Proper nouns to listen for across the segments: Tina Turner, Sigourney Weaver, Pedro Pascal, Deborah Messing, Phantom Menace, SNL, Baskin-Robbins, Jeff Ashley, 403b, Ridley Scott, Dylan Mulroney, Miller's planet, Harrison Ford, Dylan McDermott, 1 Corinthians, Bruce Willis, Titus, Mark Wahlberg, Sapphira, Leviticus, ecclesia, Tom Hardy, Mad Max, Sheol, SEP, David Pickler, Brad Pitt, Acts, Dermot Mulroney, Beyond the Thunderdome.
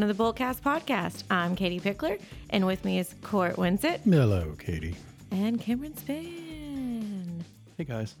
welcome to the Bullcast podcast. I'm Katie Pickler, and with me is Court Winsett. Hello, Katie. And Cameron Spann. Hey, guys.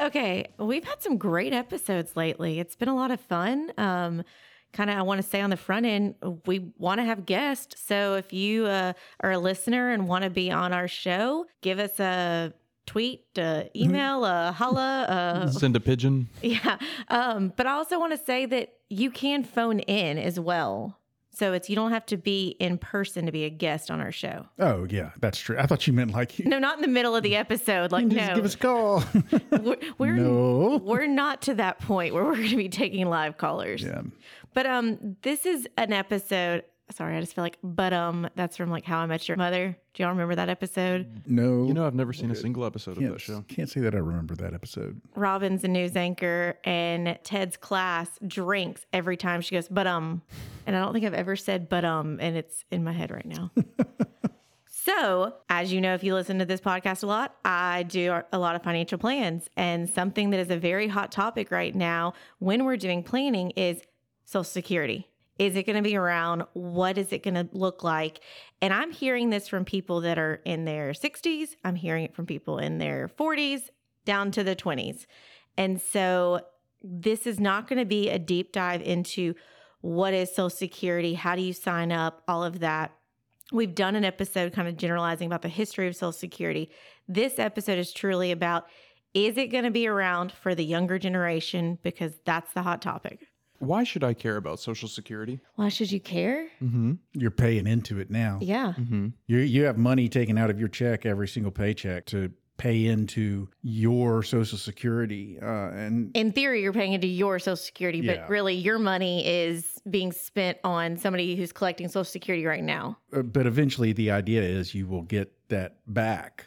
Okay, we've had some great episodes lately. It's been a lot of fun. I want to say on the front end, we want to have guests. So if you are a listener and want to be on our show, give us a tweet, email, holla. Send a pigeon. Yeah. But I also want to say that you can phone in as well. So you don't have to be in person to be a guest on our show. Oh, yeah, that's true. I thought you meant like... No, not in the middle of the episode. Like, just give us a call. We're not to that point where we're going to be taking live callers. Yeah. But this is an episode... Sorry, I just feel like... But that's from like How I Met Your Mother. Do y'all remember that episode? No. You know, I've never seen a single episode of that show. Can't say that I remember that episode. Robin's a news anchor, and Ted's class drinks every time she goes, but. And I don't think I've ever said but, and it's in my head right now. So, as you know, if you listen to this podcast a lot, I do a lot of financial plans. And something that is a very hot topic right now when we're doing planning is Social Security. Is it going to be around? What is it going to look like? And I'm hearing this from people that are in their 60s. I'm hearing it from people in their 40s down to the 20s. And so this is not going to be a deep dive into what is Social Security, how do you sign up, all of that. We've done an episode kind of generalizing about the history of Social Security. This episode is truly about, is it going to be around for the younger generation? Because that's the hot topic. Why should I care about Social Security? Why should you care? Mm-hmm. You're paying into it now. Yeah. Mm-hmm. You have money taken out of your check every single paycheck to pay into your Social Security. And in theory, you're paying into your Social Security, but really your money is being spent on somebody who's collecting Social Security right now. But eventually the idea is you will get that back,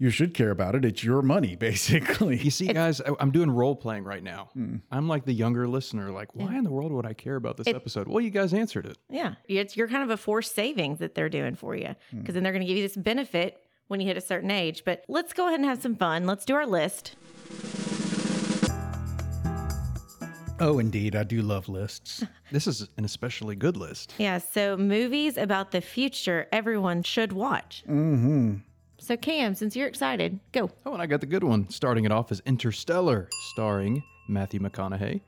You should care about it. It's your money, basically. You see, guys, I'm doing role-playing right now. Mm. I'm like the younger listener, like, why in the world would I care about this episode? Well, you guys answered it. Yeah. You're kind of a forced savings that they're doing for you, because then they're going to give you this benefit when you hit a certain age. But let's go ahead and have some fun. Let's do our list. Oh, indeed. I do love lists. This is an especially good list. Yeah, so movies about the future everyone should watch. Mm-hmm. So, Cam, since you're excited, go. Oh, and I got the good one. Starting it off is Interstellar, starring Matthew McConaughey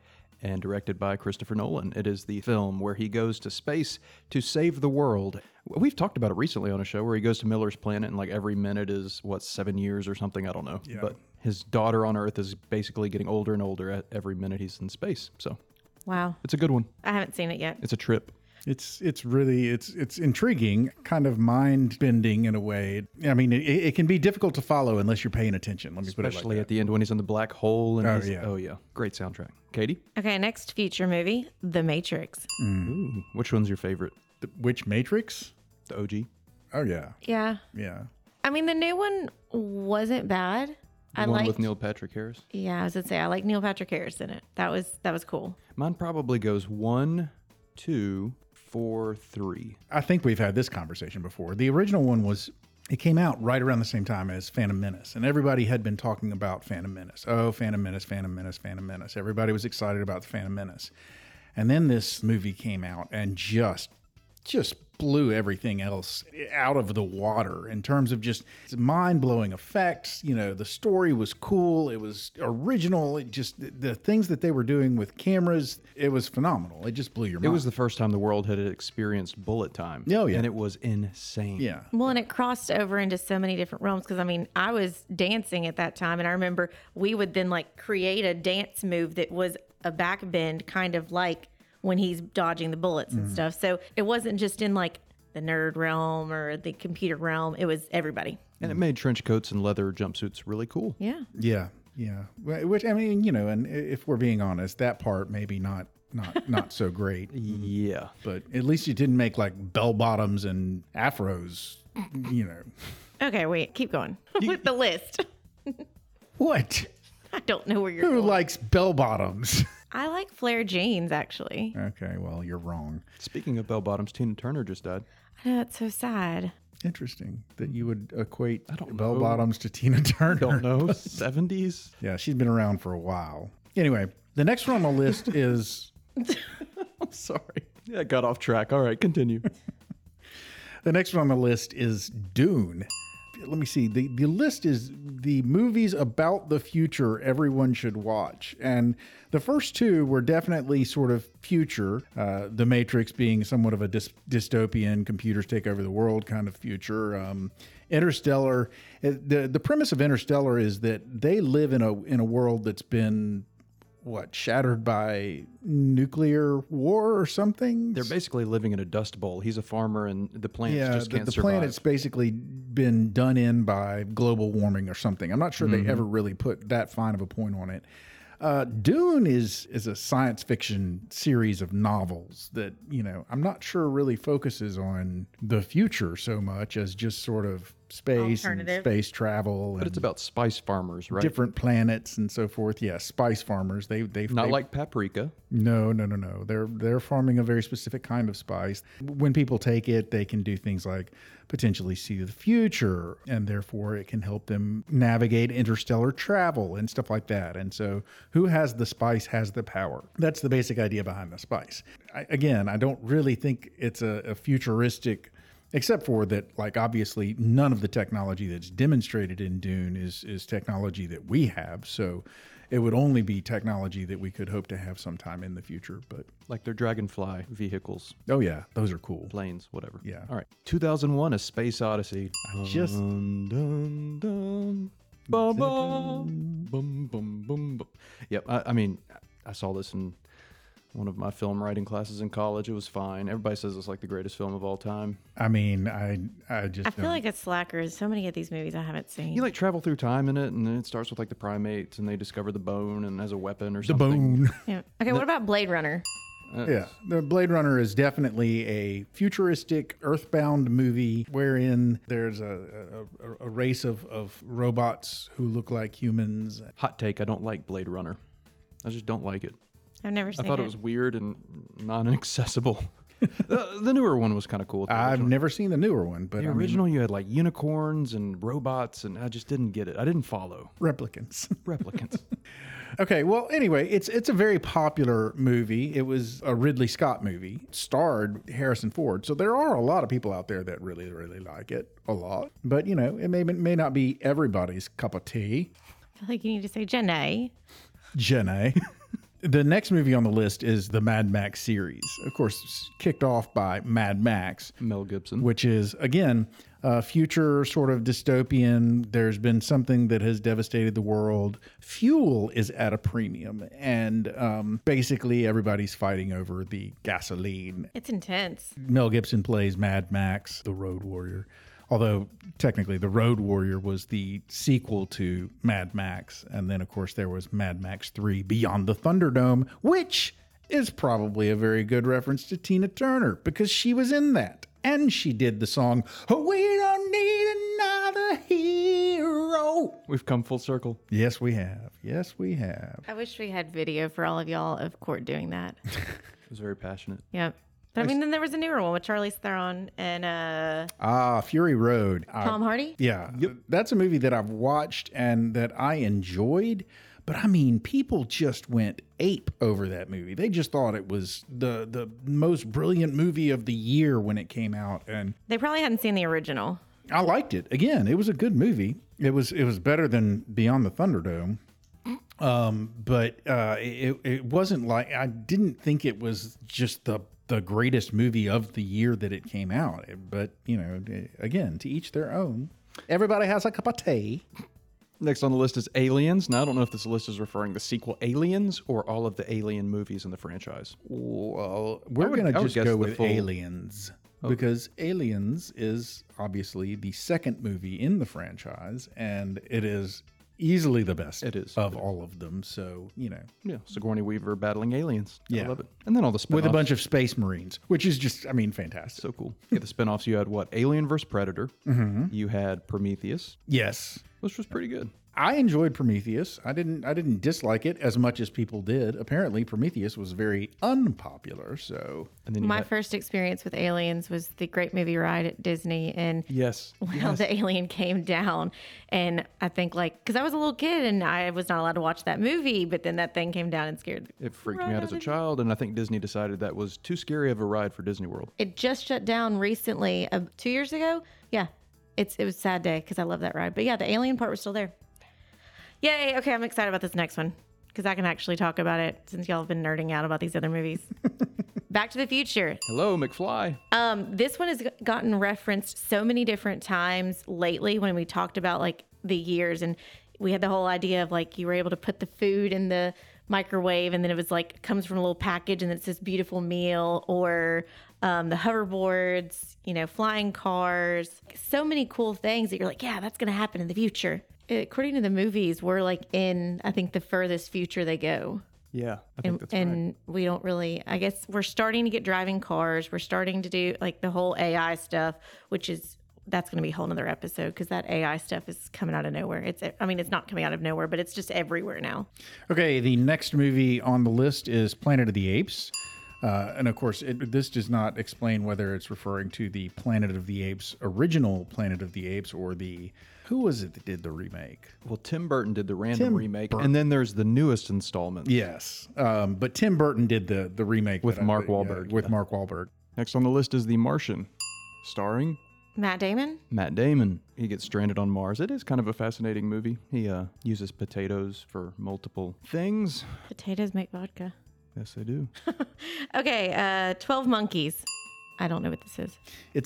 and directed by Christopher Nolan. It is the film where he goes to space to save the world. We've talked about it recently on a show where he goes to Miller's planet and like every minute is, 7 years or something? I don't know. Yeah. But his daughter on Earth is basically getting older and older at every minute he's in space. So, wow. It's a good one. I haven't seen it yet. It's a trip. It's really intriguing, kind of mind-bending in a way. I mean, it can be difficult to follow unless you're paying attention. Let me put it like that. Especially at the end when he's in the black hole. And great soundtrack. Katie? Okay, next future movie, The Matrix. Mm. Ooh, which one's your favorite? Which Matrix? The OG. Oh, yeah. Yeah. Yeah. I mean, the new one wasn't bad. The one with Neil Patrick Harris? Yeah, I was going to say, I like Neil Patrick Harris in it. That was cool. Mine probably goes 1, 2... 4-3. I think we've had this conversation before. The original one it came out right around the same time as Phantom Menace, and everybody had been talking about Phantom Menace. Oh, Phantom Menace, Phantom Menace, Phantom Menace. Everybody was excited about the Phantom Menace. And then this movie came out and just blew everything else out of the water in terms of just mind-blowing effects. The story was cool. It was original. It just, the things that they were doing with cameras, it was phenomenal. It just blew your mind. It was the first time the world had experienced bullet time. Oh, yeah. And it was insane. Yeah. Well, and it crossed over into so many different realms because, I mean, I was dancing at that time, and I remember we would then, create a dance move that was a back bend, kind of like when he's dodging the bullets and stuff. So it wasn't just in the nerd realm or the computer realm. It was everybody. And it made trench coats and leather jumpsuits really cool. Yeah. Yeah. Yeah. Which, I mean, and if we're being honest, that part maybe not so great. Yeah. But at least you didn't make bell bottoms and afros, Okay, wait, keep going with the list. What? I don't know where you're going. Who likes bell bottoms? I like flare jeans, actually. Okay, well, you're wrong. Speaking of bell bottoms, Tina Turner just died. I know, it's so sad. Interesting that you would equate bell bottoms to Tina Turner. I don't know. 70s? Yeah, she's been around for a while. Anyway, The next one on my list is... I'm sorry. I got off track. All right, continue. The next one on my list is Dune. Let me see. The list is the movies about the future everyone should watch. And the first two were definitely sort of future, The Matrix being somewhat of a dystopian, computers take over the world kind of future. Interstellar, the premise of Interstellar is that they live in a world that's been... what, shattered by nuclear war or something? They're basically living in a dust bowl. He's a farmer and the planet just can't survive. The planet's basically been done in by global warming or something. I'm not sure they ever really put that fine of a point on it. Dune is a science fiction series of novels that, you know, I'm not sure really focuses on the future so much as just sort of space and space travel. But it's about spice farmers, right? Different planets and so forth. Yeah, spice farmers. They like paprika. No. They're farming a very specific kind of spice. When people take it, they can do things like potentially see the future, and therefore it can help them navigate interstellar travel and stuff like that. And so who has the spice has the power. That's the basic idea behind the spice. I don't really think it's a futuristic, except for that, like, obviously none of the technology that's demonstrated in Dune is technology that we have. So it would only be technology that we could hope to have sometime in the future. But like their Dragonfly vehicles. Oh, yeah. Those are cool. Planes, whatever. Yeah. All right. 2001, A Space Odyssey. Yep. I saw this in one of my film writing classes in college. It was fine. Everybody says it's like the greatest film of all time. I feel like a slacker is so many of these movies I haven't seen. You like travel through time in it, and then it starts with like the primates, and they discover the bone and as a weapon or something. The bone. Yeah. Okay, what about Blade Runner? Yeah, the Blade Runner is definitely a futuristic earthbound movie wherein there's a race of robots who look like humans. Hot take, I don't like Blade Runner. I just don't like it. I've never seen it. I thought it was weird and non-accessible. The newer one was kind of cool. I've never seen the newer one. But the original, you had like unicorns and robots, and I just didn't get it. I didn't follow. Replicants. Okay, well, anyway, it's a very popular movie. It was a Ridley Scott movie, starred Harrison Ford. So there are a lot of people out there that really, really like it a lot. But, you know, it may not be everybody's cup of tea. I feel like you need to say Jenna. The next movie on the list is the Mad Max series. Of course, kicked off by Mad Max. Mel Gibson. Which is, again, a future sort of dystopian. There's been something that has devastated the world. Fuel is at a premium. And basically everybody's fighting over the gasoline. It's intense. Mel Gibson plays Mad Max, the Road Warrior. Although, technically, The Road Warrior was the sequel to Mad Max. And then, of course, there was Mad Max 3 Beyond the Thunderdome, which is probably a very good reference to Tina Turner because she was in that. And she did the song, "Oh, We Don't Need Another Hero." We've come full circle. Yes, we have. Yes, we have. I wish we had video for all of y'all of Court doing that. It was very passionate. Yep. But, then there was a newer one with Charlize Theron and... Fury Road. Tom Hardy? Yeah. Yep. That's a movie that I've watched and that I enjoyed. But, people just went ape over that movie. They just thought it was the most brilliant movie of the year when it came out. And they probably hadn't seen the original. I liked it. Again, it was a good movie. It was better than Beyond the Thunderdome. It wasn't like... I didn't think it was just the greatest movie of the year that it came out. But, you know, again, to each their own. Everybody has a cup of tea. Next on the list is Aliens. Now, I don't know if this list is referring to the sequel Aliens or all of the Alien movies in the franchise. Well, we're going to just go with Aliens. Okay. Because Aliens is obviously the second movie in the franchise, and it is easily the best of all of them. So, you know. Yeah. Sigourney Weaver battling aliens. Yeah. I love it. And then all the spinoffs. With a bunch of space marines, which is just, fantastic. So cool. Yeah, the spinoffs, you had Alien versus Predator. Mm-hmm. You had Prometheus. Yes. Which was pretty good. I enjoyed Prometheus. I didn't dislike it as much as people did. Apparently, Prometheus was very unpopular. So, and then my first experience with aliens was the Great Movie Ride at Disney, and the alien came down, and I think because I was a little kid and I was not allowed to watch that movie, but then that thing came down and scared me. It freaked me out as a child, and I think Disney decided that was too scary of a ride for Disney World. It just shut down recently, 2 years ago. Yeah, it was a sad day because I love that ride, but yeah, the alien part was still there. Yay. Okay, I'm excited about this next one because I can actually talk about it since y'all have been nerding out about these other movies. Back to the Future. Hello, McFly. This one has gotten referenced so many different times lately when we talked about the years, and we had the whole idea of you were able to put the food in the microwave and then it was comes from a little package and it's this beautiful meal, or the hoverboards, flying cars, so many cool things that you're that's going to happen in the future. According to the movies, we're in, I think, the furthest future they go. Yeah, I think that's right. And we don't really, I guess we're starting to get driving cars. We're starting to do the whole AI stuff, that's going to be a whole nother episode because that AI stuff is coming out of nowhere. It's not coming out of nowhere, but it's just everywhere now. Okay, the next movie on the list is Planet of the Apes. And of course, this does not explain whether it's referring to the Planet of the Apes, original Planet of the Apes, or the... Who was it that did the remake? Well, Tim Burton did the remake. And then there's the newest installment. Yes. But Tim Burton did the remake. With Mark Wahlberg. Mark Wahlberg. Next on the list is The Martian, starring... Matt Damon. He gets stranded on Mars. It is kind of a fascinating movie. He uses potatoes for multiple things. Potatoes make vodka. Yes, they do. Okay, 12 Monkeys. I don't know what this is.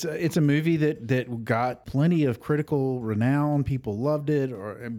It's a movie that got plenty of critical renown. People loved it,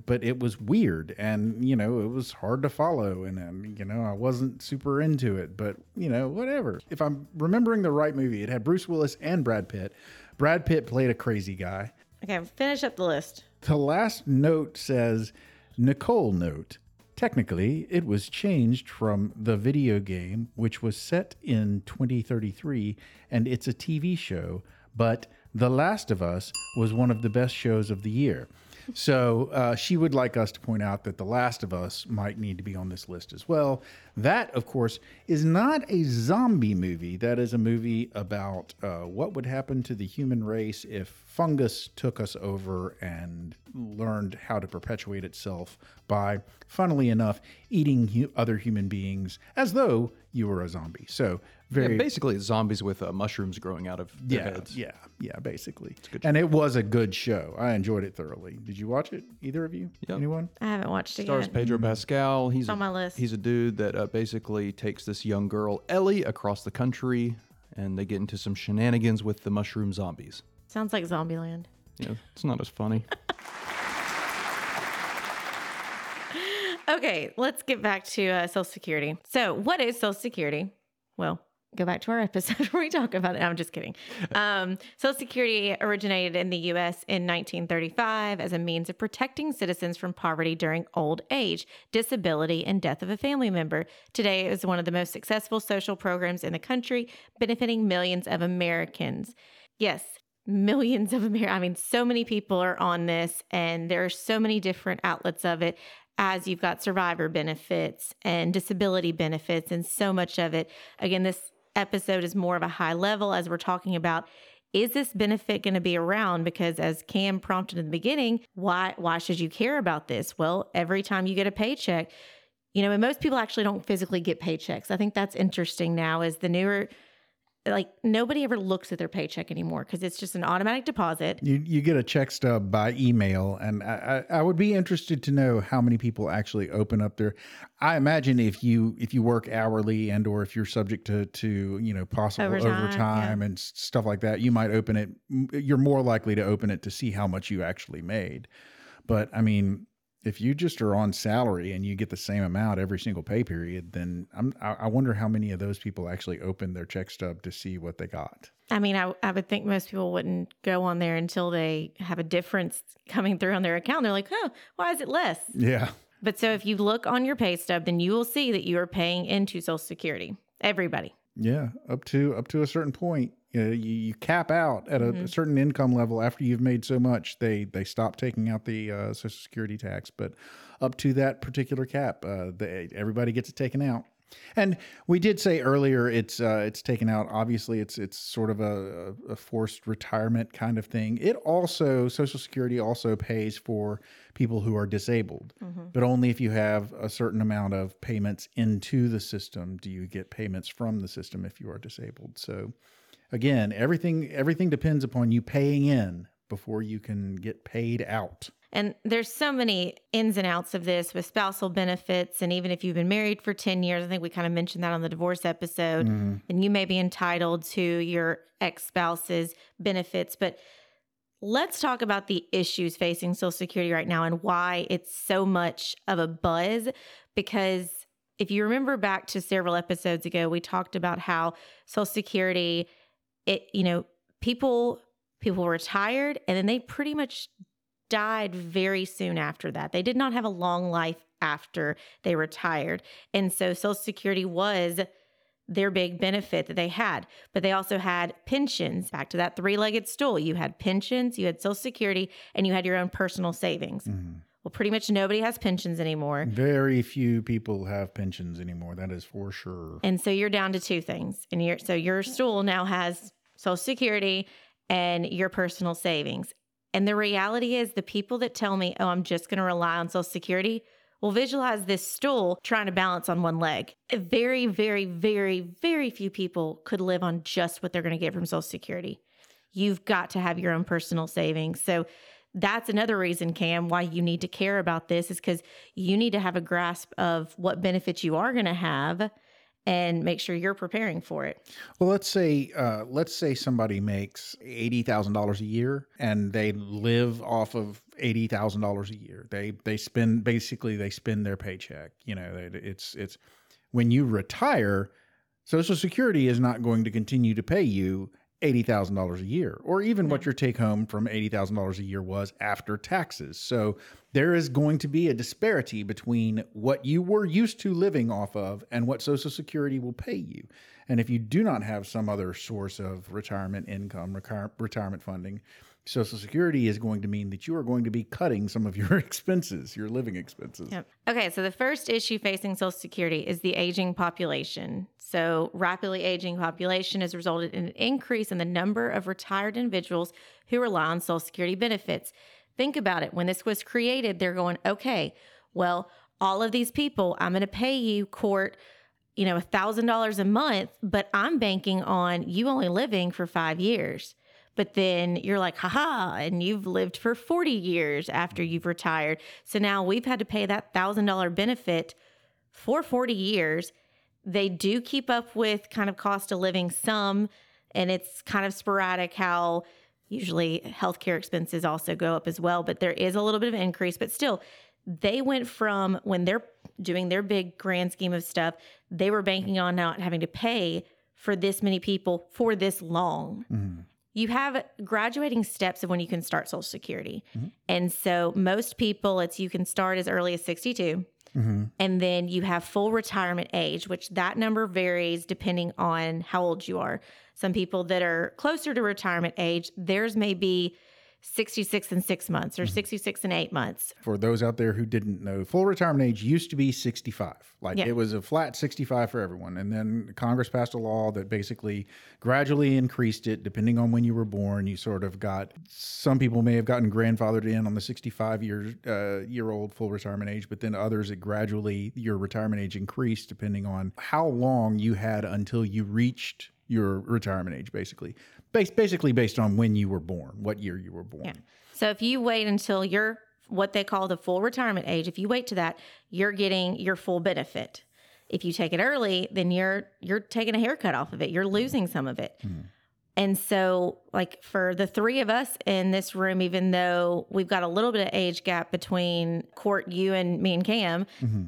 but it was weird, and it was hard to follow, and I wasn't super into it. But whatever. If I'm remembering the right movie, it had Bruce Willis and Brad Pitt. Brad Pitt played a crazy guy. Okay, finish up the list. The last note says, Nicole note. Technically, it was changed from the video game, which was set in 2033, and it's a TV show, but The Last of Us was one of the best shows of the year. So she would like us to point out that The Last of Us might need to be on this list as well. That, of course, is not a zombie movie. That is a movie about what would happen to the human race if fungus took us over and learned how to perpetuate itself by, funnily enough, eating other human beings as though you were a zombie. So basically zombies with mushrooms growing out of their heads. Yeah, basically. And it was a good show. I enjoyed it thoroughly. Did you watch it? Either of you? Yep. Anyone? I haven't watched it yet. Stars Pedro Pascal. He's on my list. He's a dude that basically takes this young girl, Ellie, across the country, and they get into some shenanigans with the mushroom zombies. Sounds like Zombieland. Yeah, it's not as funny. Okay, let's get back to Social Security. So what is Social Security? Well, go back to our episode where we talk about it. I'm just kidding. Social Security originated in the U.S. in 1935 as a means of protecting citizens from poverty during old age, disability, and death of a family member. Today, it is one of the most successful social programs in the country, benefiting millions of Americans. Yes. Millions of Americans. So many people are on this, and there are so many different outlets of it, as you've got survivor benefits and disability benefits and so much of it. Again, this episode is more of a high level as we're talking about, is this benefit going to be around? Because as Cam prompted in the beginning, why should you care about this? Well, every time you get a paycheck, and most people actually don't physically get paychecks. I think that's interesting now is the newer... nobody ever looks at their paycheck anymore because it's just an automatic deposit. You get a check stub by email, and I would be interested to know how many people actually open up their... I imagine if you work hourly and or if you're subject to possible overtime and stuff like that, you might open it. You're more likely to open it to see how much you actually made. But if you just are on salary and you get the same amount every single pay period, then I wonder how many of those people actually open their check stub to see what they got. I would think most people wouldn't go on there until they have a difference coming through on their account. They're like, oh, why is it less? Yeah. But so if you look on your pay stub, then you will see that you are paying into Social Security. Everybody. Yeah, up to a certain point. You know, you cap out at a certain income level after you've made so much. They stop taking out the Social Security tax, but up to that particular cap, everybody gets it taken out. And we did say earlier it's taken out. Obviously, it's sort of a forced retirement kind of thing. It also, Social Security also pays for people who are disabled, but only if you have a certain amount of payments into the system do you get payments from the system if you are disabled. So again, everything depends upon you paying in before you can get paid out. And there's so many ins and outs of this with spousal benefits. And even if you've been married for 10 years, I think we kind of mentioned that on the divorce episode, and you may be entitled to your ex-spouse's benefits. But let's talk about the issues facing Social Security right now and why it's so much of a buzz. Because if you remember back to several episodes ago, we talked about how Social Security, people retired and then they pretty much died very soon after that. They did not have a long life after they retired. And so Social Security was their big benefit that they had. But they also had pensions. Back to that three-legged stool. You had pensions, you had Social Security, and you had your own personal savings. Well, pretty much nobody has pensions anymore. Very few people have pensions anymore. That is for sure. And so you're down to two things. And so your stool now has Social Security and your personal savings. And the reality is the people that tell me, oh, I'm just going to rely on Social Security, well, visualize this stool trying to balance on one leg. Very, very, very, very few people could live on just what they're going to get from Social Security. You've got to have your own personal savings. So that's another reason, Cam, why you need to care about this is because you need to have a grasp of what benefits you are going to have and make sure you're preparing for it. Well, let's say somebody makes $80,000 a year and they live off of $80,000 a year. They spend their paycheck. You know, it's when you retire, Social Security is not going to continue to pay you $80,000 a year, or even what your take home from $80,000 a year was after taxes. So there is going to be a disparity between what you were used to living off of and what Social Security will pay you. And if you do not have some other source of retirement income, retirement funding, Social Security is going to mean that you are going to be cutting some of your expenses, your living expenses. Yep. Okay, so the first issue facing Social Security is the aging population. So rapidly aging population has resulted in an increase in the number of retired individuals who rely on Social Security benefits. Think about it. When this was created, they're going, okay, well, all of these people, I'm going to pay you, Court, $1,000 a month, but I'm banking on you only living for 5 years. But then you're like, haha, and you've lived for 40 years after you've retired. So now we've had to pay that $1,000 benefit for 40 years. They do keep up with kind of cost of living some, and it's kind of sporadic how usually healthcare expenses also go up as well, but there is a little bit of increase. But still, they went from when they're doing their big grand scheme of stuff, they were banking on not having to pay for this many people for this long. Mm-hmm. You have graduating steps of when you can start Social Security. Mm-hmm. And so most people, you can start as early as 62. Mm-hmm. And then you have full retirement age, which that number varies depending on how old you are. Some people that are closer to retirement age, theirs may be 66 and 6 months or 66 and 8 months. For those out there who didn't know, full retirement age used to be 65. It was a flat 65 for everyone. And then Congress passed a law that basically gradually increased it depending on when you were born. You sort of got, some people may have gotten grandfathered in on the 65-year-old full retirement age, but then others, it gradually, your retirement age increased depending on how long you had until you reached your retirement age, basically based on when you were born, what year you were born. Yeah. So if you wait until you're what they call the full retirement age, if you wait to that, you're getting your full benefit. If you take it early, then you're taking a haircut off of it. You're losing some of it. Mm-hmm. And so for the three of us in this room, even though we've got a little bit of age gap between Court, you and me and Cam,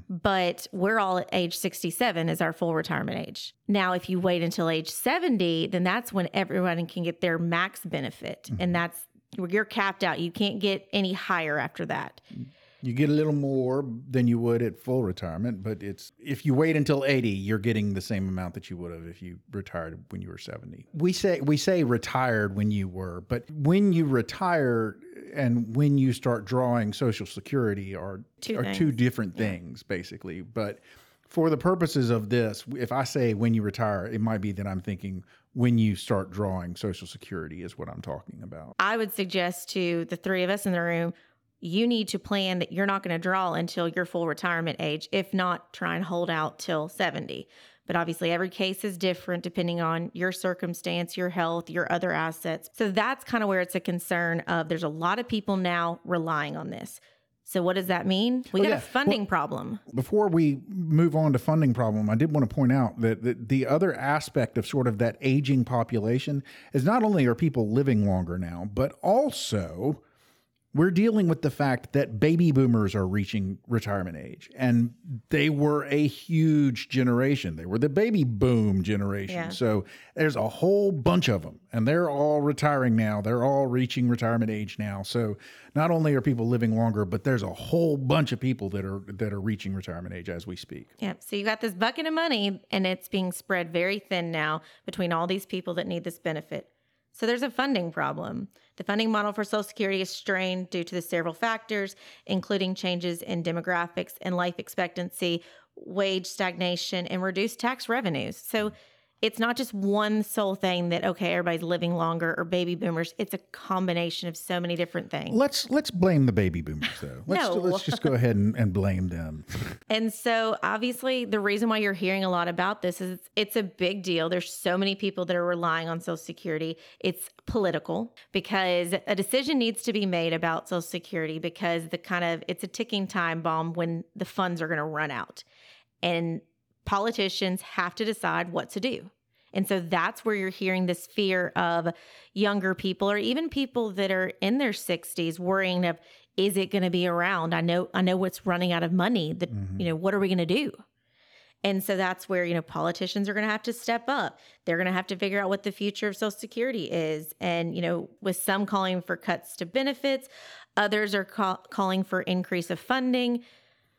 but we're all at age 67 is our full retirement age. Now, if you wait until age 70, then that's when everyone can get their max benefit. Mm-hmm. And you're capped out. You can't get any higher after that. Mm-hmm. You get a little more than you would at full retirement, but it's if you wait until 80, you're getting the same amount that you would have if you retired when you were 70. We say retired when you were, but when you retire and when you start drawing Social Security are two different things, basically. But for the purposes of this, if I say when you retire, it might be that I'm thinking when you start drawing Social Security is what I'm talking about. I would suggest to the three of us in the room, you need to plan that you're not going to draw until your full retirement age, if not try and hold out till 70. But obviously every case is different depending on your circumstance, your health, your other assets. So that's kind of where it's a concern of there's a lot of people now relying on this. So what does that mean? We got a funding problem. Before we move on to funding problem, I did want to point out that the other aspect of sort of that aging population is not only are people living longer now, but also we're dealing with the fact that baby boomers are reaching retirement age, and they were a huge generation. They were the baby boom generation. Yeah. So there's a whole bunch of them, and they're all retiring now. They're all reaching retirement age now. So not only are people living longer, but there's a whole bunch of people that are reaching retirement age as we speak. Yep. So you got this bucket of money, and it's being spread very thin now between all these people that need this benefit. So there's a funding problem. The funding model for Social Security is strained due to the several factors, including changes in demographics and life expectancy, wage stagnation, and reduced tax revenues. So it's not just one sole thing that, okay, everybody's living longer or baby boomers. It's a combination of so many different things. Let's blame the baby boomers, though. Let's just go ahead and blame them. And so, obviously, the reason why you're hearing a lot about this is it's a big deal. There's so many people that are relying on Social Security. It's political because a decision needs to be made about Social Security because it's a ticking time bomb when the funds are going to run out. And politicians have to decide what to do. And so that's where you're hearing this fear of younger people or even people that are in their 60s worrying of, is it going to be around? I know what's running out of money. What are we going to do? And so that's where, politicians are going to have to step up. They're going to have to figure out what the future of Social Security is. And, with some calling for cuts to benefits, others are calling for increase of funding.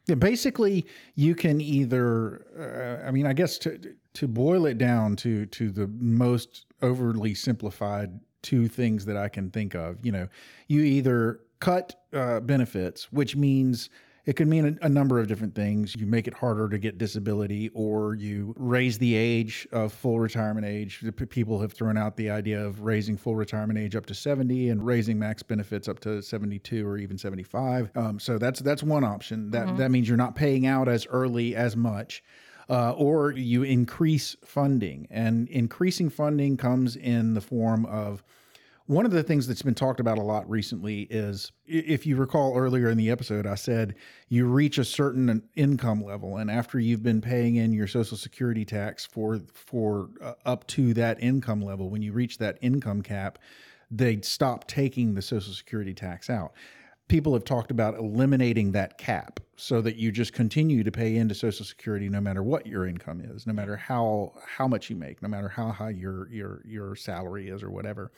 Yeah, basically, you can either, I guess to boil it down to the most overly simplified two things that I can think of, you either cut benefits, which means it could mean a number of different things. You make it harder to get disability, or you raise the age of full retirement age. People have thrown out the idea of raising full retirement age up to 70 and raising max benefits up to 72 or even 75. So that's one option. That means you're not paying out as early as much. Or you increase funding. And increasing funding comes in the form of one of the things that's been talked about a lot recently is, if you recall earlier in the episode, I said you reach a certain income level, and after you've been paying in your Social Security tax for up to that income level, when you reach that income cap, they stop taking the Social Security tax out. People have talked about eliminating that cap so that you just continue to pay into Social Security no matter what your income is, no matter how much you make, no matter how high your salary is or whatever.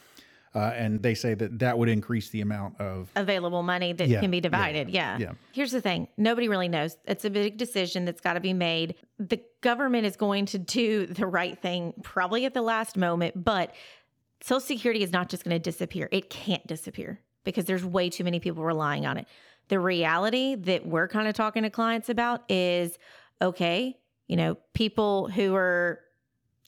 And they say that would increase the amount of available money that can be divided. Yeah. Here's the thing. Nobody really knows. It's a big decision that's got to be made. The government is going to do the right thing probably at the last moment, but Social Security is not just going to disappear. It can't disappear because there's way too many people relying on it. The reality that we're kind of talking to clients about is, okay, people who are,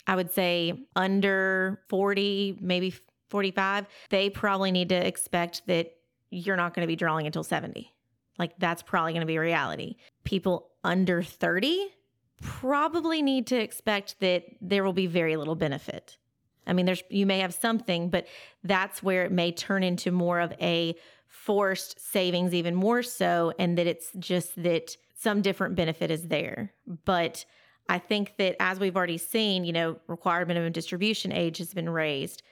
I would say, under 40, maybe 45, they probably need to expect that you're not going to be drawing until 70. Like, that's probably going to be reality. People under 30 probably need to expect that there will be very little benefit. I mean, you may have something, but that's where it may turn into more of a forced savings, even more so, and that it's just that some different benefit is there. But I think that as we've already seen, required minimum distribution age has been raised.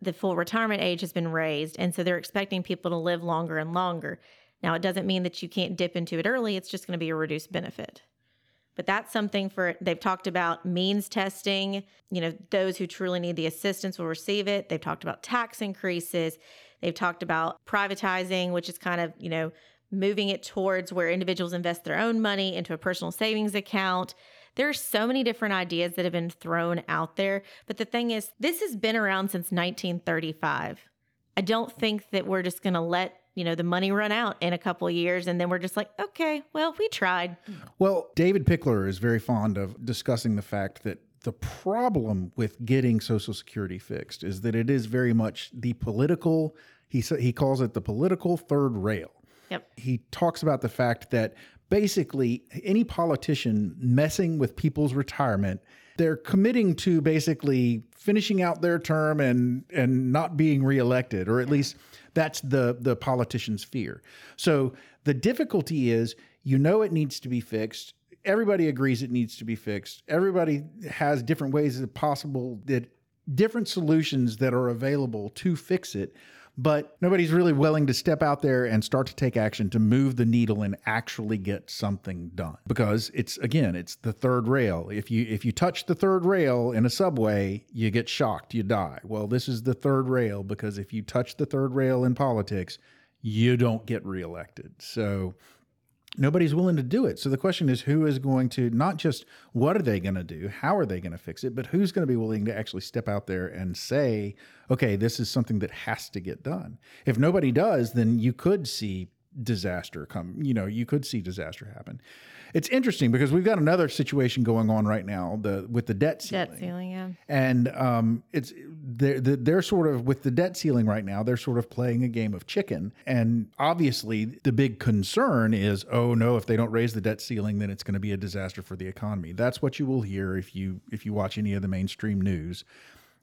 The full retirement age has been raised, and so they're expecting people to live longer and longer. Now, it doesn't mean that you can't dip into it early. It's just going to be a reduced benefit. But that's something they've talked about means testing. Those who truly need the assistance will receive it. They've talked about tax increases. They've talked about privatizing, which is moving it towards where individuals invest their own money into a personal savings account. There are so many different ideas that have been thrown out there. But the thing is, this has been around since 1935. I don't think that we're just going to let, the money run out in a couple of years. And then we're just like, okay, well, we tried. Well, David Pickler is very fond of discussing the fact that the problem with getting Social Security fixed is that it is very much the political, he calls it the political third rail. Yep. He talks about the fact that basically any politician messing with people's retirement, they're committing to basically finishing out their term and not being reelected, or at least that's the politician's fear. So the difficulty is, it needs to be fixed. Everybody agrees it needs to be fixed. Everybody has different ways of possible, different solutions that are available to fix it. But nobody's really willing to step out there and start to take action to move the needle and actually get something done. Because it's the third rail. If you touch the third rail in a subway, you get shocked, you die. Well, this is the third rail, because if you touch the third rail in politics, you don't get reelected. So nobody's willing to do it. So the question is, who is going to, not just what are they going to do, how are they going to fix it, but who's going to be willing to actually step out there and say, okay, this is something that has to get done. If nobody does, then you could see disaster come, you could see disaster happen. It's interesting because we've got another situation going on right now with the debt ceiling. Debt ceiling, yeah. And it's they're sort of, with the debt ceiling right now, they're sort of playing a game of chicken. And obviously the big concern is, oh no, if they don't raise the debt ceiling, then it's going to be a disaster for the economy. That's what you will hear if you watch any of the mainstream news.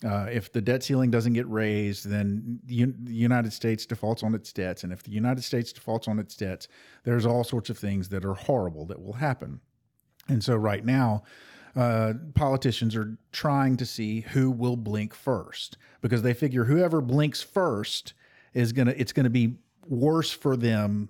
If the debt ceiling doesn't get raised, then the United States defaults on its debts. And if the United States defaults on its debts, there's all sorts of things that are horrible that will happen. And so right now, politicians are trying to see who will blink first, because they figure whoever blinks first it's going to be worse for them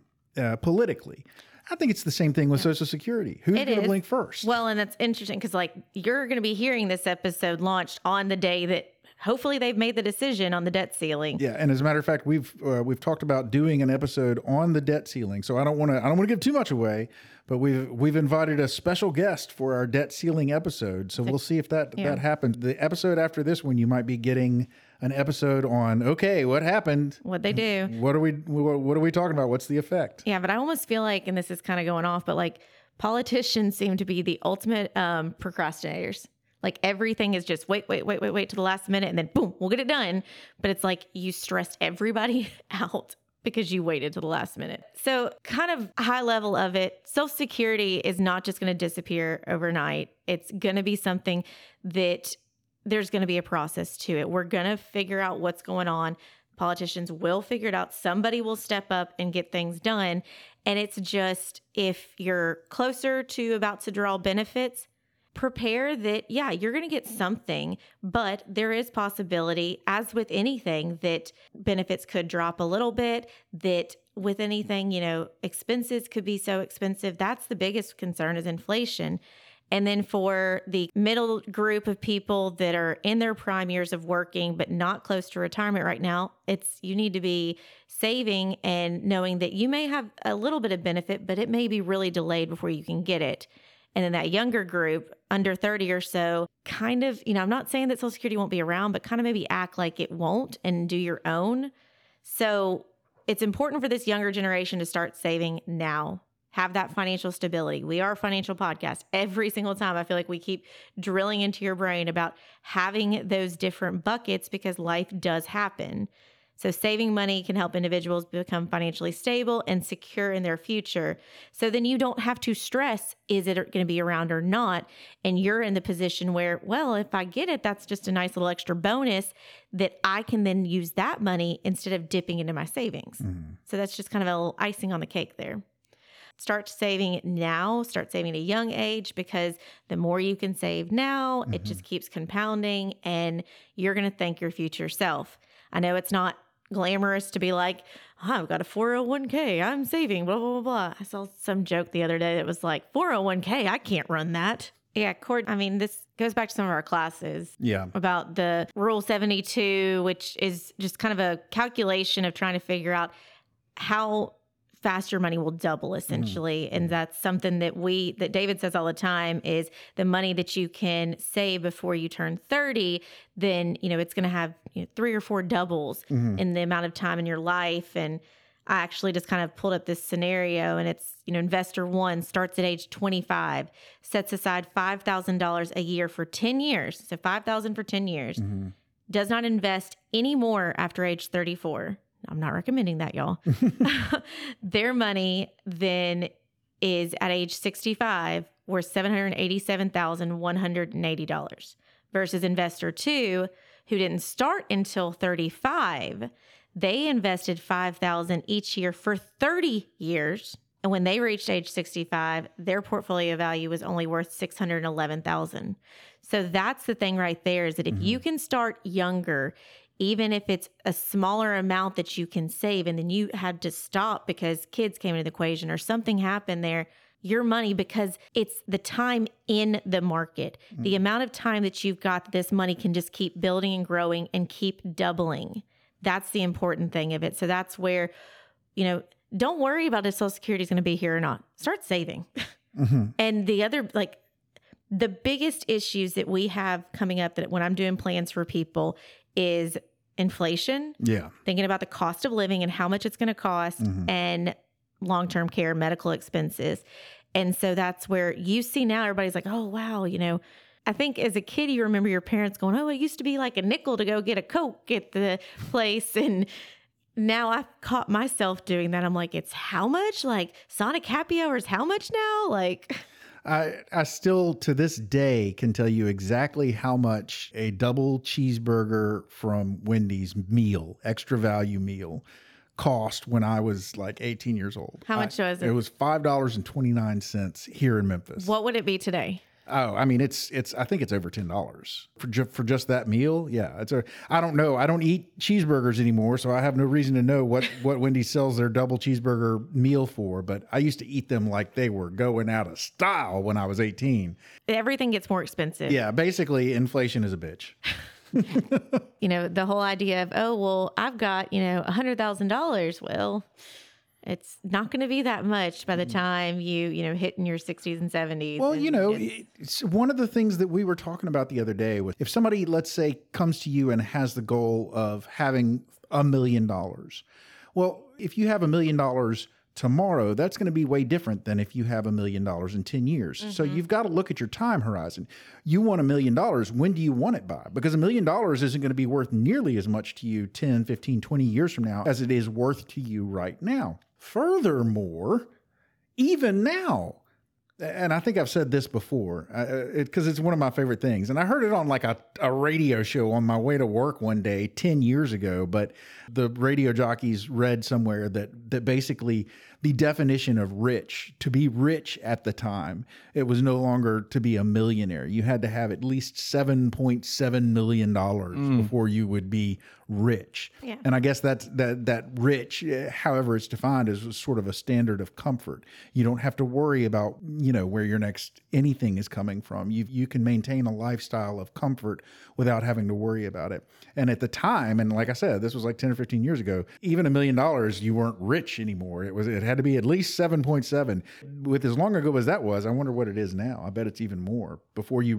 politically. I think it's the same thing with Social Security. Who's going to blink first? Well, and that's interesting because, you're going to be hearing this episode launched on the day that hopefully they've made the decision on the debt ceiling. Yeah, and as a matter of fact, we've talked about doing an episode on the debt ceiling. So I don't want to give too much away, but we've invited a special guest for our debt ceiling episode. So we'll see if that happens. The episode after this one, you might be getting an episode on, okay, what happened? What they do? What are we talking about? What's the effect? Yeah, but I almost feel like, and this is kind of going off, but politicians seem to be the ultimate procrastinators. Everything is just wait to the last minute, and then boom, we'll get it done. But it's you stressed everybody out because you waited to the last minute. So kind of high level of it, Social Security is not just going to disappear overnight. It's going to be something that there's going to be a process to it. We're going to figure out what's going on. Politicians will figure it out. Somebody will step up and get things done. And it's just, if you're closer to about to draw benefits, prepare that, you're going to get something, but there is possibility, as with anything, that benefits could drop a little bit, that with anything, expenses could be so expensive. That's the biggest concern, is inflation. And then for the middle group of people that are in their prime years of working, but not close to retirement right now, you need to be saving and knowing that you may have a little bit of benefit, but it may be really delayed before you can get it. And then that younger group, under 30 or so, kind of, I'm not saying that Social Security won't be around, but kind of maybe act like it won't and do your own. So it's important for this younger generation to start saving now. Have that financial stability. We are a financial podcast. Every single time, I feel like we keep drilling into your brain about having those different buckets, because life does happen. So saving money can help individuals become financially stable and secure in their future. So then you don't have to stress, is it going to be around or not? And you're in the position where, well, if I get it, that's just a nice little extra bonus that I can then use that money instead of dipping into my savings. Mm. So that's just kind of a little icing on the cake there. Start saving now, start saving at a young age, because the more you can save now, it just keeps compounding, and you're going to thank your future self. I know it's not glamorous to be like, oh, I've got a 401k, I'm saving, blah, blah, blah, blah. I saw some joke the other day that was like, 401k, I can't run that. Yeah, Cord, this goes back to some of our classes about the Rule 72, which is just kind of a calculation of trying to figure out how fast, your money will double essentially. And that's something that that David says all the time is the money that you can save before you turn 30, then, it's going to have 3 or 4 doubles in the amount of time in your life. And I actually just kind of pulled up this scenario, and it's, investor one starts at age 25, sets aside $5,000 a year for 10 years. So 5,000 for 10 years, does not invest any more after age 34. I'm not recommending that, y'all. Their money then is at age 65 worth $787,180 versus investor two, who didn't start until 35. They invested $5,000 each year for 30 years. And when they reached age 65, their portfolio value was only worth $611,000. So that's the thing right there is that if you can start younger, even if it's a smaller amount that you can save, and then you had to stop because kids came into the equation or something happened there, your money, because it's the time in the market, the amount of time that you've got, this money can just keep building and growing and keep doubling. That's the important thing of it. So that's where, don't worry about if Social Security is going to be here or not. Start saving. And the other, the biggest issues that we have coming up that when I'm doing plans for people is inflation. Yeah. Thinking about the cost of living and how much it's going to cost and long-term care, medical expenses. And so that's where you see now everybody's like, oh, wow, I think as a kid, you remember your parents going, oh, it used to be like a nickel to go get a Coke at the place. And now I've caught myself doing that. I'm like, it's how much? Like Sonic Happy Hour is how much now? Like I still to this day can tell you exactly how much a double cheeseburger from Wendy's meal, extra value meal, cost when I was like 18 years old. How much was it? It was $5.29 here in Memphis. What would it be today? Oh, I mean, I think it's over $10 for just that meal. Yeah. I don't know. I don't eat cheeseburgers anymore, so I have no reason to know what Wendy's sells their double cheeseburger meal for, but I used to eat them like they were going out of style when I was 18. Everything gets more expensive. Yeah. Basically, inflation is a bitch. The whole idea of, oh, well, I've got, $100,000. Well, it's not going to be that much by the time you hit in your 60s and 70s. Well, it's one of the things that we were talking about the other day was if somebody, let's say, comes to you and has the goal of having $1 million. Well, if you have $1 million tomorrow, that's going to be way different than if you have $1 million in 10 years. So you've got to look at your time horizon. You want $1 million. When do you want it by? Because $1 million isn't going to be worth nearly as much to you 10, 15, 20 years from now as it is worth to you right now. Furthermore, even now, and I think I've said this before because it's one of my favorite things, and I heard it on like a radio show on my way to work one day 10 years ago, but the radio jockeys read somewhere that basically the definition of rich, to be rich at the time, it was no longer to be a millionaire. You had to have at least $7.7 million before you would be rich. Yeah. And I guess that's that rich, however it's defined, is sort of a standard of comfort. You don't have to worry about, where your next anything is coming from. You can maintain a lifestyle of comfort without having to worry about it. And at the time, and like I said, this was like 10 or 15 years ago, even $1 million, you weren't rich anymore. It had to be at least 7.7. With as long ago as that was, I wonder what it is now. I bet it's even more before you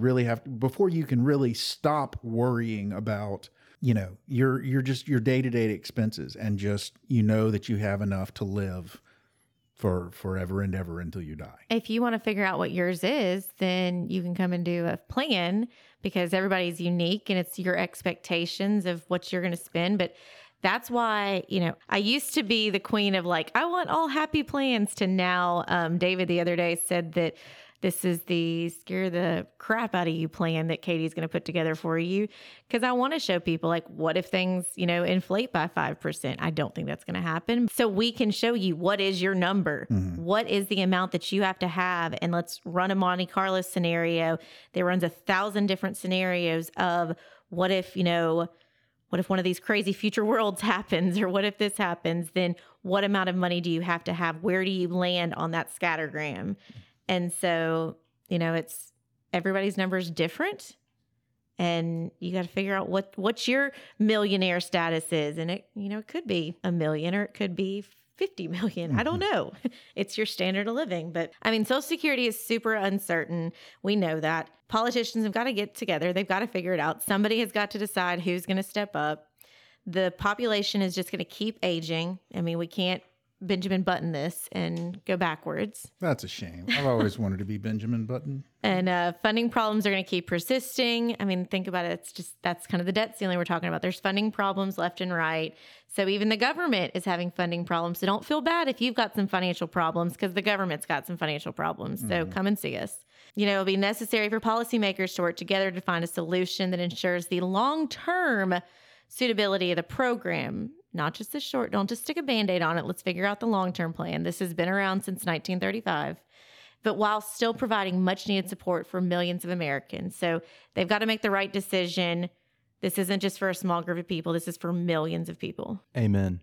can really stop worrying about, you're just your day-to-day expenses and just, that you have enough to live for forever and ever until you die. If you want to figure out what yours is, then you can come and do a plan because everybody's unique and it's your expectations of what you're going to spend. But that's why, I used to be the queen of I want all happy plans to now. David the other day said that this is the scare the crap out of you plan that Katie's going to put together for you. Cause I want to show people what if things, inflate by 5%? I don't think that's going to happen. So we can show you what is your number, what is the amount that you have to have. And let's run a Monte Carlo scenario that runs 1,000 different scenarios of what if one of these crazy future worlds happens, or what if this happens, then what amount of money do you have to have? Where do you land on that scattergram? And so, it's everybody's number is different, and you got to figure out what your millionaire status is. And it could be $1 million, or it could be 50 million. I don't know. It's your standard of living. But I mean, Social Security is super uncertain. We know that. Politicians have got to get together. They've got to figure it out. Somebody has got to decide who's going to step up. The population is just going to keep aging. I mean, we can't Benjamin Button this and go backwards. That's a shame. I've always wanted to be Benjamin Button. And funding problems are going to keep persisting. I mean, think about it. It's just, that's kind of the debt ceiling we're talking about. There's funding problems left and right. So even the government is having funding problems. So don't feel bad if you've got some financial problems, because the government's got some financial problems. So come and see us. You know, it'll be necessary for policymakers to work together to find a solution that ensures the long-term suitability of the program. Not just the short, don't just stick a Band-Aid on it. Let's figure out the long-term plan. This has been around since 1935, but while still providing much-needed support for millions of Americans. So they've got to make the right decision. This isn't just for a small group of people. This is for millions of people. Amen.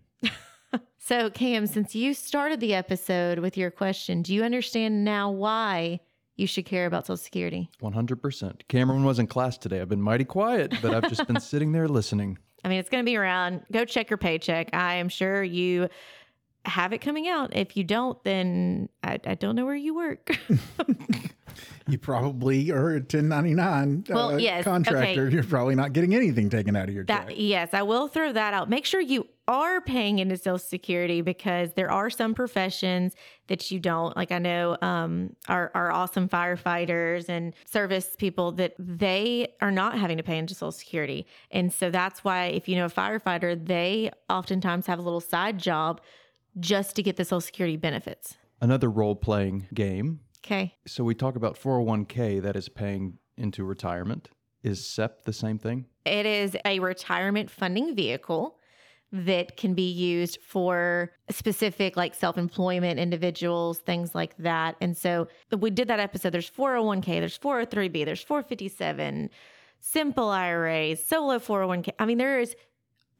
So, Cam, since you started the episode with your question, do you understand now why you should care about Social Security? 100%. Cameron was in class today. I've been mighty quiet, but I've just been sitting there listening. I mean, it's going to be around. Go check your paycheck. I am sure you have it coming out. If you don't, then I don't know where you work. You probably are a 1099 contractor. Okay. You're probably not getting anything taken out of your check. Yes, I will throw that out. Make sure you are paying into Social Security, because there are some professions that you don't. Like I know our awesome firefighters and service people, that they are not having to pay into Social Security. And so that's why, if you know a firefighter, they oftentimes have a little side job just to get the Social Security benefits. Another role-playing game. Okay. So we talk about 401k, that is paying into retirement. Is SEP the same thing? It is a retirement funding vehicle that can be used for specific, like, self-employment individuals, things like that. And so we did that episode. There's 401k, there's 403b, there's 457, simple IRAs, solo 401k. I mean, there is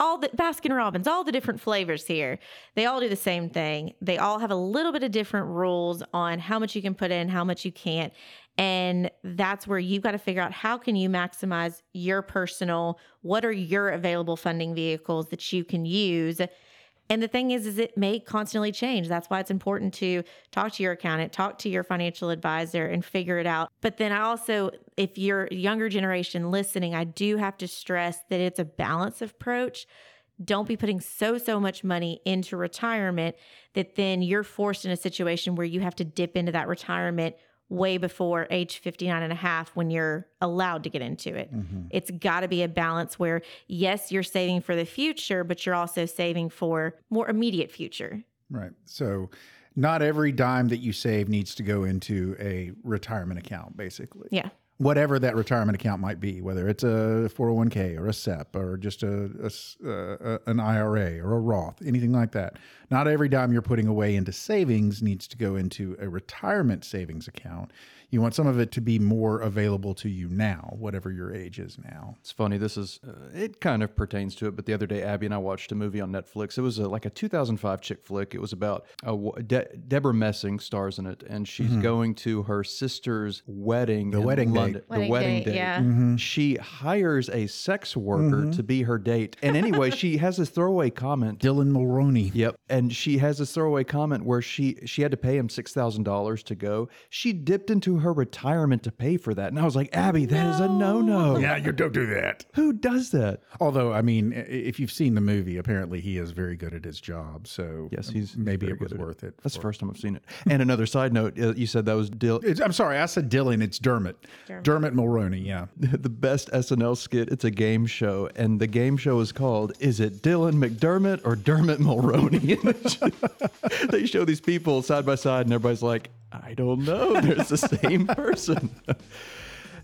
all the Baskin-Robbins, all the different flavors here. They all do the same thing. They all have a little bit of different rules on how much you can put in, how much you can't. And that's where you've got to figure out, how can you maximize your personal, what are your available funding vehicles that you can use? And the thing is it may constantly change. That's why it's important to talk to your accountant, talk to your financial advisor, and figure it out. But then I also, if you're a younger generation listening, I do have to stress that it's a balanced approach. Don't be putting so much money into retirement that then you're forced in a situation where you have to dip into that retirement way before age 59 and a half, when you're allowed to get into it. Mm-hmm. It's got to be a balance where, yes, you're saving for the future, but you're also saving for more immediate future. Right. So not every dime that you save needs to go into a retirement account, basically. Yeah. Whatever that retirement account might be, whether it's a 401k or a SEP or just an IRA or a Roth, anything like that. Not every dime you're putting away into savings needs to go into a retirement savings account. You want some of it to be more available to you now, whatever your age is now. It's funny. This is, it kind of pertains to it, but the other day, Abby and I watched a movie on Netflix. It was like a 2005 chick flick. It was about, Deborah Messing stars in it, and she's going to her sister's wedding. The wedding date. Yeah. Mm-hmm. She hires a sex worker to be her date. And anyway, she has this throwaway comment. Dylan Mulroney. Yep. And she has this throwaway comment where she had to pay him $6,000 to go. She dipped into her retirement to pay for that. And I was like, Abby, that is a no-no. Yeah, you don't do that. Who does that? Although, I mean, if you've seen the movie, apparently he is very good at his job. So yes, maybe it was worth it. That's the first time I've seen it. And another side note, you said that was Dylan. I'm sorry, I said Dylan. It's Dermot. Dermot Mulroney, yeah. The best SNL skit, it's a game show, and the game show is called, Is It Dylan McDermott or Dermot Mulroney? They show these people side by side, and everybody's like, I don't know, there's the same person.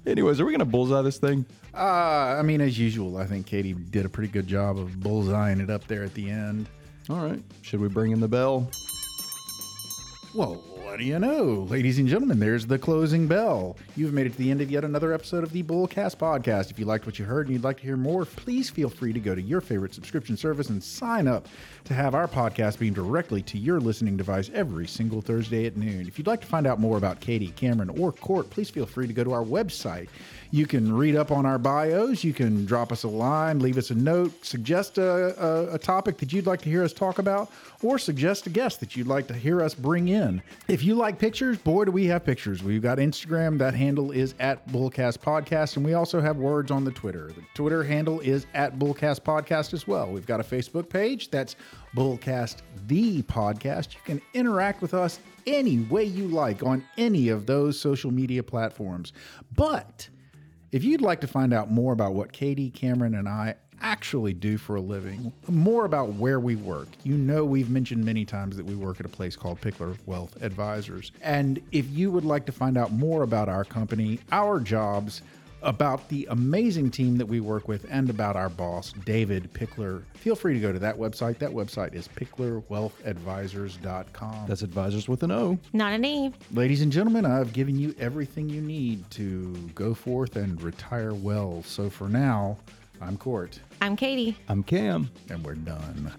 Anyways, are we going to bullseye this thing? I mean, as usual, I think Katie did a pretty good job of bullseyeing it up there at the end. All right, should we bring in the bell? Well, what do you know? Ladies and gentlemen, there's the closing bell. You've made it to the end of yet another episode of the Bullcast Podcast. If you liked what you heard and you'd like to hear more, please feel free to go to your favorite subscription service and sign up to have our podcast beamed directly to your listening device every single Thursday at noon. If you'd like to find out more about Katie, Cameron, or Court, please feel free to go to our website. You can read up on our bios. You can drop us a line, leave us a note, suggest a topic that you'd like to hear us talk about, or suggest a guest that you'd like to hear us bring in. If you like pictures, boy, do we have pictures. We've got Instagram. That handle is @BullcastPodcast. And we also have words on the Twitter. The Twitter handle is @BullcastPodcast as well. We've got a Facebook page. That's Bullcast the Podcast. You can interact with us any way you like on any of those social media platforms. But if you'd like to find out more about what Katie, Cameron, and I actually do for a living, more about where we work, you know we've mentioned many times that we work at a place called Pickler Wealth Advisors. And if you would like to find out more about our company, our jobs, about the amazing team that we work with, and about our boss, David Pickler, feel free to go to that website. That website is picklerwealthadvisors.com. That's advisors with an O. Not an E. Ladies and gentlemen, I've given you everything you need to go forth and retire well. So for now, I'm Court. I'm Katie. I'm Cam. And we're done.